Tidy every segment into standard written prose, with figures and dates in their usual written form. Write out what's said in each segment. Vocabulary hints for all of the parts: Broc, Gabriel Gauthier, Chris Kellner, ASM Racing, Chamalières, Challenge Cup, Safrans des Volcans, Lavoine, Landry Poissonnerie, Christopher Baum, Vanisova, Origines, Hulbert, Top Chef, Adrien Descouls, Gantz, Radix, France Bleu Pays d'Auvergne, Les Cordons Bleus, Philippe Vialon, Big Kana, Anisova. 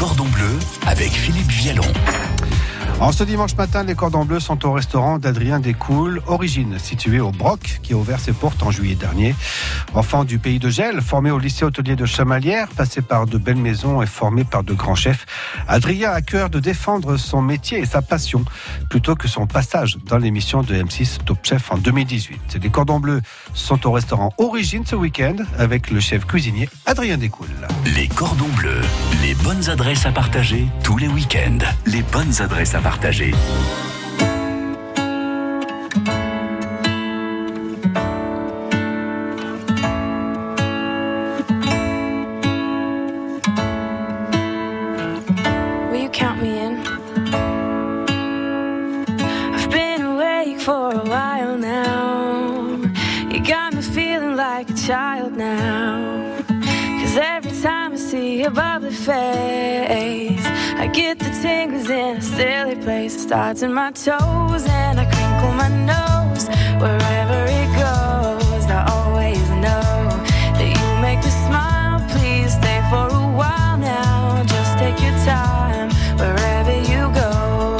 Cordons Bleus avec Philippe Vialon. Alors ce dimanche matin, les Cordons Bleus sont au restaurant d'Adrien Descouls, Origines, situé au Broc, qui a ouvert ses portes en juillet dernier. Enfant du pays de Gel, formé au lycée hôtelier de Chamalières, passé par de belles maisons et formé par de grands chefs, Adrien a à cœur de défendre son métier et sa passion, plutôt que son passage dans l'émission de M6 Top Chef en 2018. Les Cordons Bleus sont au restaurant Origines ce week-end, avec le chef cuisinier Adrien Descouls. Les Cordons Bleus, les bonnes adresses à partager tous les week-ends. Les bonnes adresses à partager. Will you count me in? I've been awake for a while now. You got me feeling like a child now. Cause every time I see your bubbly face, I get the tingles in a silly place. It starts in my toes and I crinkle my nose. Wherever it goes, I always know that you make me smile. Please stay for a while now. Just take your time wherever you go.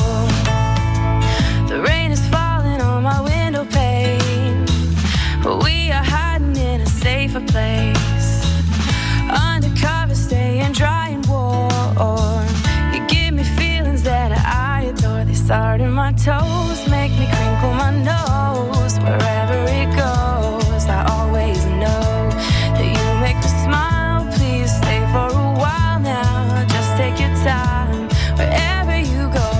The rain is falling on my window pane, but we are hiding in a safer place. Undercover, staying dry and warm. That I adore, they start in my toes, make me crinkle my nose. Wherever it goes, I always know that you make me smile. Please stay for a while now, just take your time wherever you go.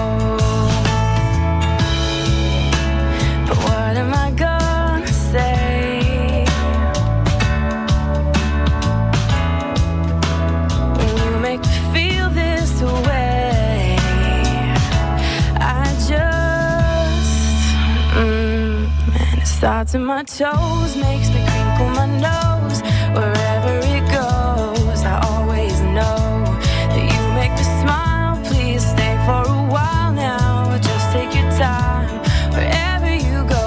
But what am I gonna say when you make me feel this way? Starts in my toes, makes me crinkle my nose. Wherever it goes, I always know that you make me smile. Please stay for a while now, just take your time wherever you go.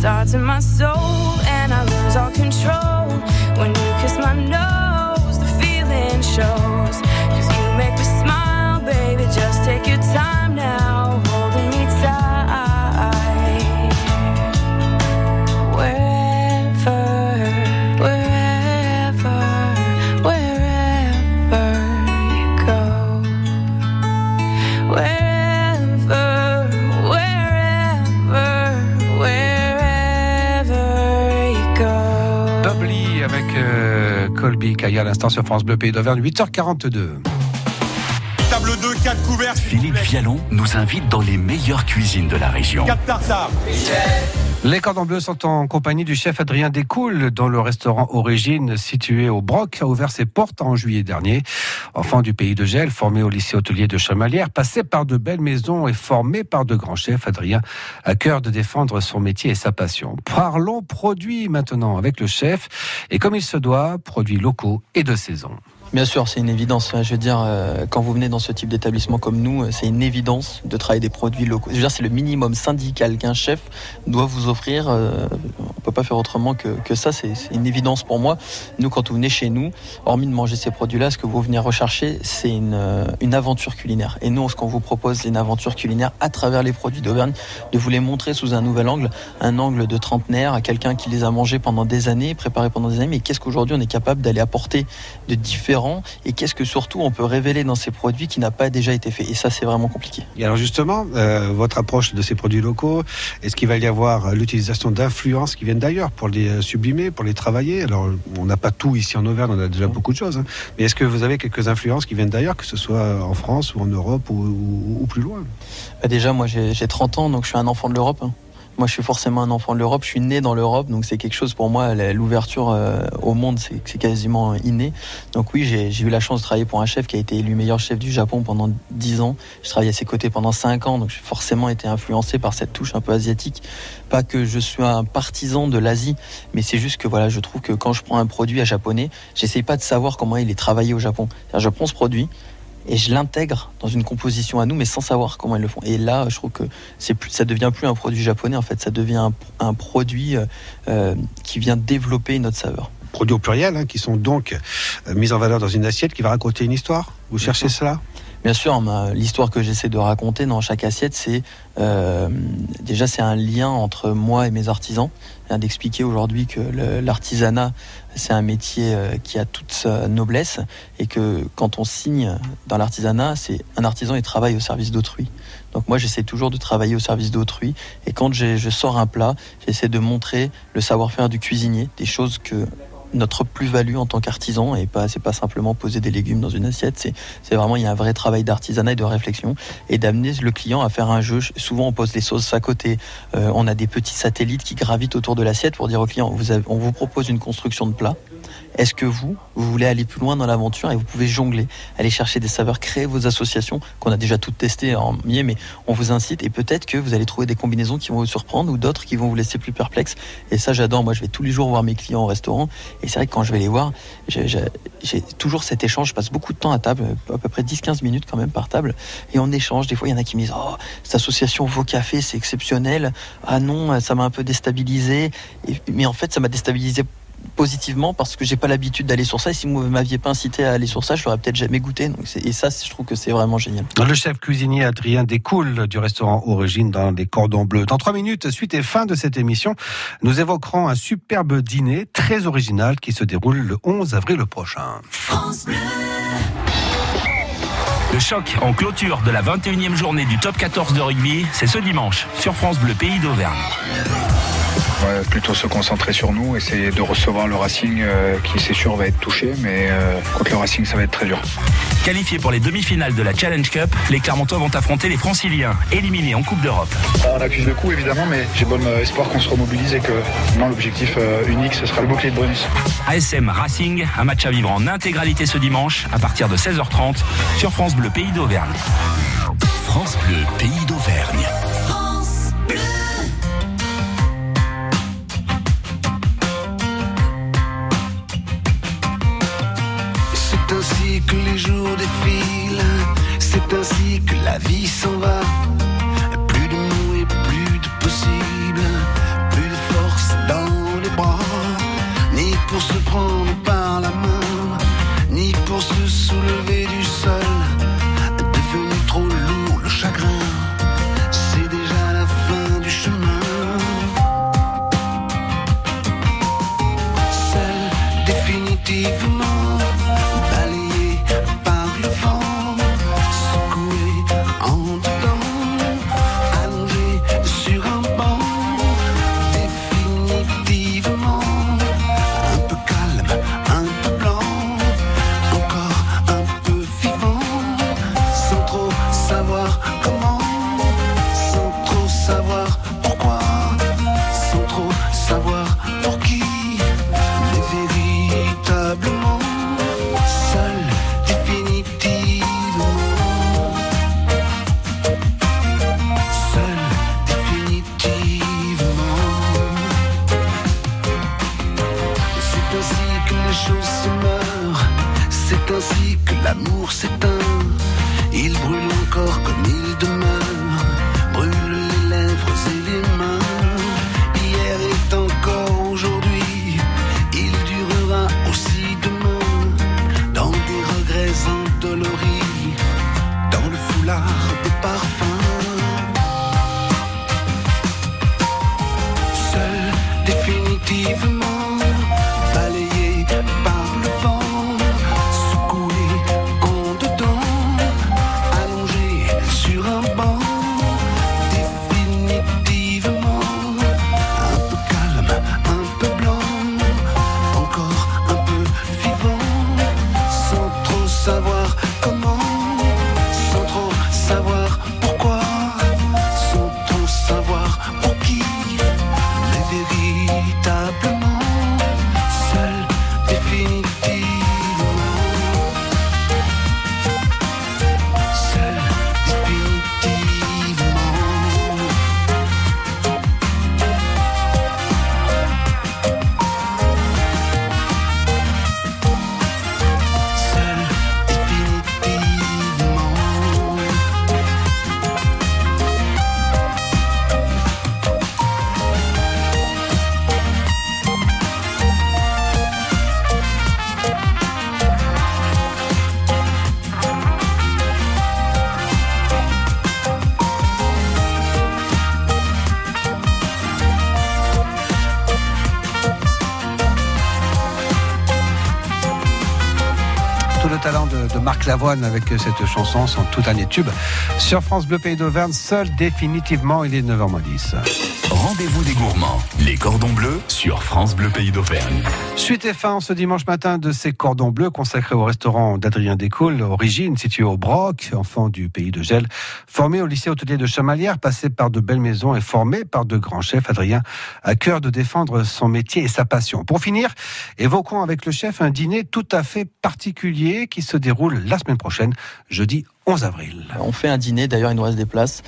Starts in my soul and I lose all control when you kiss my nose. The feeling shows, cause you make me smile, baby. Just take your time now, holding me tight. Wherever, wherever, wherever you go, wherever. Avec Colby Kaye à l'instant sur France Bleu Pays d'Auvergne, 8h42. Table 2, 4 couverts. Philippe Vialon nous invite dans les meilleures cuisines de la région. 4 tartares. Les Cordons Bleus sont en compagnie du chef Adrien Descouls, dont le restaurant Origines, situé au Broc, a ouvert ses portes en juillet dernier. Enfant du pays de Gel, formé au lycée hôtelier de Chamalières, passé par de belles maisons et formé par de grands chefs, Adrien a cœur de défendre son métier et sa passion. Parlons produits maintenant avec le chef, et comme il se doit, produits locaux et de saison. Bien sûr, c'est une évidence. Je veux dire, quand vous venez dans ce type d'établissement comme nous, c'est une évidence de travailler des produits locaux. Je veux dire, c'est le minimum syndical qu'un chef doit vous offrir. On peut pas faire autrement que ça. C'est une évidence pour moi. Nous, quand vous venez chez nous, hormis de manger ces produits-là, ce que vous venez rechercher, c'est une aventure culinaire. Et nous, ce qu'on vous propose, c'est une aventure culinaire à travers les produits d'Auvergne, de vous les montrer sous un nouvel angle, un angle de trentenaire, à quelqu'un qui les a mangés pendant des années, préparés pendant des années. Mais qu'est-ce qu'aujourd'hui on est capable d'aller apporter de différents, et qu'est-ce que surtout on peut révéler dans ces produits qui n'a pas déjà été fait, et ça c'est vraiment compliqué. Et alors justement, votre approche de ces produits locaux, est-ce qu'il va y avoir l'utilisation d'influences qui viennent d'ailleurs pour les sublimer, pour les travailler? Alors on n'a pas tout ici en Auvergne, on a déjà beaucoup de choses, hein. Mais est-ce que vous avez quelques influences qui viennent d'ailleurs, que ce soit en France ou en Europe ou plus loin? Déjà moi j'ai 30 ans, donc je suis un enfant de l'Europe, hein. Moi, je suis forcément un enfant de l'Europe. Je suis né dans l'Europe, donc c'est quelque chose pour moi. L'ouverture au monde, c'est quasiment inné. Donc oui, j'ai eu la chance de travailler pour un chef qui a été élu meilleur chef du Japon pendant 10 ans. Je travaillais à ses côtés pendant 5 ans, donc j'ai forcément été influencé par cette touche un peu asiatique. Pas que je suis un partisan de l'Asie, mais c'est juste que voilà, je trouve que quand je prends un produit à japonais, j'essaye pas de savoir comment il est travaillé au Japon. C'est-à-dire, je prends ce produit et je l'intègre dans une composition à nous, mais sans savoir comment ils le font. Et là, je trouve que ça devient plus un produit japonais, en fait, ça devient un produit qui vient développer notre saveur. Produits au pluriel, hein, qui sont donc mis en valeur dans une assiette qui va raconter une histoire. Vous cherchez cela ? Bien sûr, l'histoire que j'essaie de raconter dans chaque assiette, c'est déjà c'est un lien entre moi et mes artisans. D'expliquer aujourd'hui que l'artisanat, c'est un métier qui a toute sa noblesse et que quand on signe dans l'artisanat, c'est un artisan qui travaille au service d'autrui. Donc moi, j'essaie toujours de travailler au service d'autrui et quand je sors un plat, j'essaie de montrer le savoir-faire du cuisinier, des choses que notre plus-value en tant qu'artisan, et c'est pas simplement poser des légumes dans une assiette, c'est vraiment, il y a un vrai travail d'artisanat et de réflexion, et d'amener le client à faire un jeu. Souvent on pose les sauces à côté, on a des petits satellites qui gravitent autour de l'assiette pour dire au client, on vous propose une construction de plat, est-ce que vous voulez aller plus loin dans l'aventure, et vous pouvez jongler, aller chercher des saveurs, créer vos associations, qu'on a déjà toutes testées en miel, mais on vous incite, et peut-être que vous allez trouver des combinaisons qui vont vous surprendre, ou d'autres qui vont vous laisser plus perplexe, et ça j'adore. Moi je vais tous les jours voir mes clients au restaurant, et c'est vrai que quand je vais les voir, j'ai toujours cet échange. Je passe beaucoup de temps à table, à peu près 10-15 minutes quand même par table, et on échange. Des fois, il y en a qui me disent « Oh, cette association Vos Cafés, c'est exceptionnel. Ah non, ça m'a un peu déstabilisé. » Mais en fait, ça m'a déstabilisé positivement parce que j'ai pas l'habitude d'aller sur ça, et si vous m'aviez pas incité à aller sur ça, je l'aurais peut-être jamais goûté. Donc et ça, je trouve que c'est vraiment génial. Le chef cuisinier Adrien Descouls du restaurant Origines dans les Cordons Bleus. Dans 3 minutes, suite et fin de cette émission, nous évoquerons un superbe dîner très original qui se déroule le 11 avril prochain. France Bleu. Le choc en clôture de la 21e journée du top 14 de rugby, c'est ce dimanche sur France Bleu Pays d'Auvergne. Ouais, plutôt se concentrer sur nous, essayer de recevoir le Racing qui c'est sûr va être touché, mais contre le Racing ça va être très dur. Qualifiés pour les demi-finales de la Challenge Cup, les Clermontois vont affronter les Franciliens, éliminés en Coupe d'Europe. On accuse le coup évidemment, mais j'ai bon espoir qu'on se remobilise et que non, l'objectif unique ce sera le bouclier de bonus. ASM Racing, un match à vivre en intégralité ce dimanche à partir de 16h30 sur France Bleu Pays d'Auvergne. France Bleu Pays d'Auvergne. Que les jours défilent, c'est ainsi que la vie s'en va. Plus de mots et plus de possible, plus de force dans les bras, ni pour se prendre par la main, ni pour se soulever du sol. Devenu trop lourd le chagrin, c'est déjà la fin du chemin. Seul définitivement. Savoir pourquoi, sans trop savoir pour qui. Lavoine avec cette chanson, son tout dernier tube. Sur France Bleu Pays d'Auvergne, seul définitivement, il est 9h10. Rendez-vous des gourmands, les cordons bleus sur France Bleu Pays d'Auvergne. Suite et fin ce dimanche matin de ces cordons bleus consacrés au restaurant d'Adrien Descouls, Origines, situé au Broc, enfant du pays de Gel, formé au lycée hôtelier de Chamalières, passé par de belles maisons et formé par de grands chefs. Adrien a cœur de défendre son métier et sa passion. Pour finir, évoquons avec le chef un dîner tout à fait particulier qui se déroule la semaine prochaine, jeudi 11 avril. On fait un dîner, d'ailleurs il nous reste des places.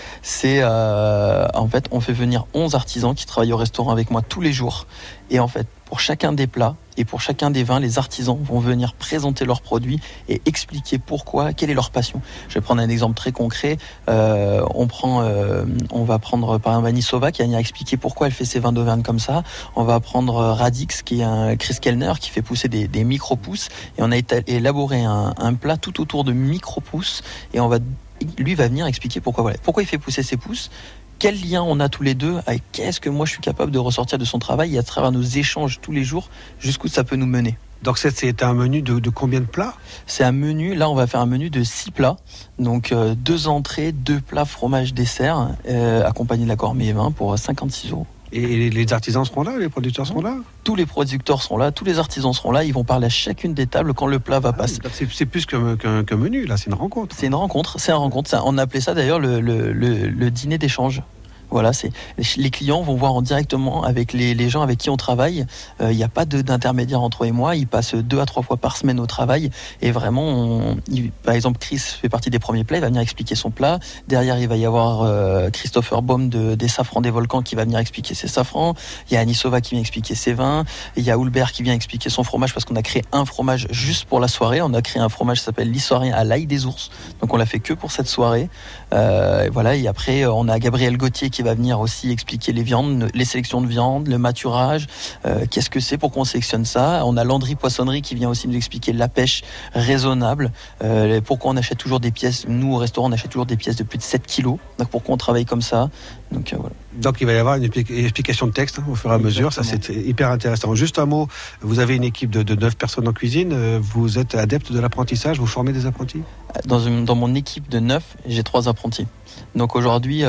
En fait, on fait venir 11 artisans qui travaillent au restaurant avec moi tous les jours. Et en fait, pour chacun des plats et pour chacun des vins, les artisans vont venir présenter leurs produits et expliquer pourquoi, quelle est leur passion. Je vais prendre un exemple très concret. On va prendre par exemple Vanisova qui va venir expliquer pourquoi elle fait ses vins d'Auvergne comme ça. On va prendre Radix qui est un Chris Kellner qui fait pousser des micro-pousses. Et on a élaboré un plat tout autour de micro-pousses et lui va venir expliquer pourquoi il fait pousser ses pousses. Quel lien on a tous les deux avec qu'est-ce que moi je suis capable de ressortir de son travail et à travers nos échanges tous les jours, jusqu'où ça peut nous mener. Donc c'est un menu de combien de plats ? C'est un menu, là on va faire un menu de 6 plats, donc 2 entrées, 2 plats, fromage, dessert, accompagné de la cornée et vin pour 56 €. Et les artisans seront là, les producteurs seront là ? Tous les producteurs seront là, tous les artisans seront là, ils vont parler à chacune des tables quand le plat va passer. C'est plus qu'un menu, là, c'est une rencontre. C'est une rencontre. On appelait ça d'ailleurs le dîner d'échange. Voilà, les clients vont voir directement avec les gens avec qui on travaille. Il n'y a pas d'intermédiaire entre eux et moi. Ils passent 2 à 3 fois par semaine au travail. Et vraiment, par exemple, Chris fait partie des premiers plats. Il va venir expliquer son plat. Derrière, il va y avoir Christopher Baum des Safrans des Volcans qui va venir expliquer ses safrans. Il y a Anisova qui vient expliquer ses vins. Il y a Hulbert qui vient expliquer son fromage parce qu'on a créé un fromage juste pour la soirée. On a créé un fromage qui s'appelle l'historien à l'ail des ours. Donc, on l'a fait que pour cette soirée. Voilà. Et après, on a Gabriel Gauthier qui va venir aussi expliquer les viandes, les sélections de viandes, le maturage, qu'est-ce que c'est, pourquoi on sélectionne ça. On a Landry Poissonnerie qui vient aussi nous expliquer la pêche raisonnable, pourquoi on achète toujours des pièces, nous au restaurant on achète toujours des pièces de plus de 7 kilos, donc pourquoi on travaille comme ça. Voilà. Donc il va y avoir une explication de texte au fur et à mesure. Exactement. Ça c'est hyper intéressant. Juste un mot, vous avez une équipe de 9 personnes en cuisine, vous êtes adepte de l'apprentissage, vous formez des apprentis ? Dans mon équipe de 9, j'ai 3 apprentis. Donc aujourd'hui,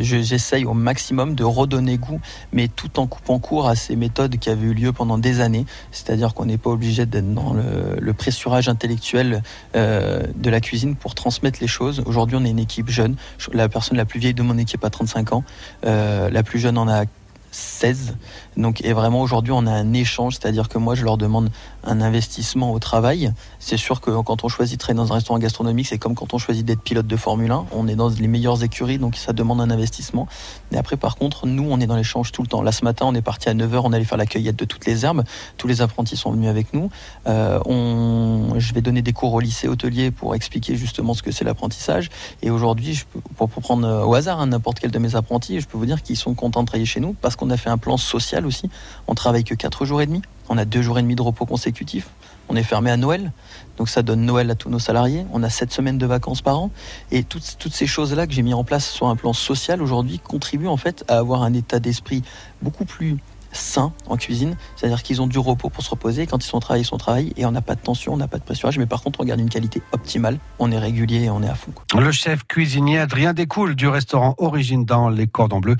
j'essaye au maximum de redonner goût, mais tout en coupant court à ces méthodes qui avaient eu lieu pendant des années. C'est-à-dire qu'on n'est pas obligé d'être dans le pressurage intellectuel de la cuisine pour transmettre les choses. Aujourd'hui, on est une équipe jeune. La personne la plus vieille de mon équipe a 35 ans. La plus jeune en a 16. Donc, et vraiment aujourd'hui on a un échange, c'est-à-dire que moi je leur demande un investissement au travail. C'est sûr que quand on choisit de travailler dans un restaurant gastronomique, c'est comme quand on choisit d'être pilote de Formule 1, on est dans les meilleures écuries, donc ça demande un investissement. Mais après par contre, nous on est dans l'échange tout le temps. Là ce matin on est parti à 9h, on allait faire la cueillette de toutes les herbes, tous les apprentis sont venus avec nous. Je vais donner des cours au lycée hôtelier pour expliquer justement ce que c'est l'apprentissage. Et aujourd'hui, pour prendre au hasard n'importe quel de mes apprentis, je peux vous dire qu'ils sont contents de travailler chez nous parce qu'on a fait un plan social aussi. On travaille que 4 jours et demi. On a 2 jours et demi de repos consécutifs. On est fermé à Noël. Donc ça donne Noël à tous nos salariés. On a 7 semaines de vacances par an. Et toutes ces choses-là que j'ai mis en place sur un plan social aujourd'hui contribuent en fait à avoir un état d'esprit beaucoup plus sain en cuisine. C'est-à-dire qu'ils ont du repos pour se reposer. Quand ils sont au travail, ils sont au travail. Et on n'a pas de tension, on n'a pas de pressurage. Mais par contre, on garde une qualité optimale. On est régulier et on est à fond. Le chef cuisinier Adrien Descouls du restaurant Origine dans les Cordons Bleus.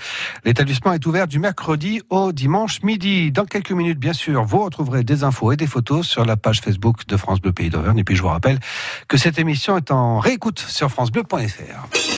L'établissement est ouvert du mercredi au dimanche midi. Dans quelques minutes, bien sûr, vous retrouverez des infos et des photos sur la page Facebook de France Bleu Pays d'Auvergne. Et puis, je vous rappelle que cette émission est en réécoute sur francebleu.fr.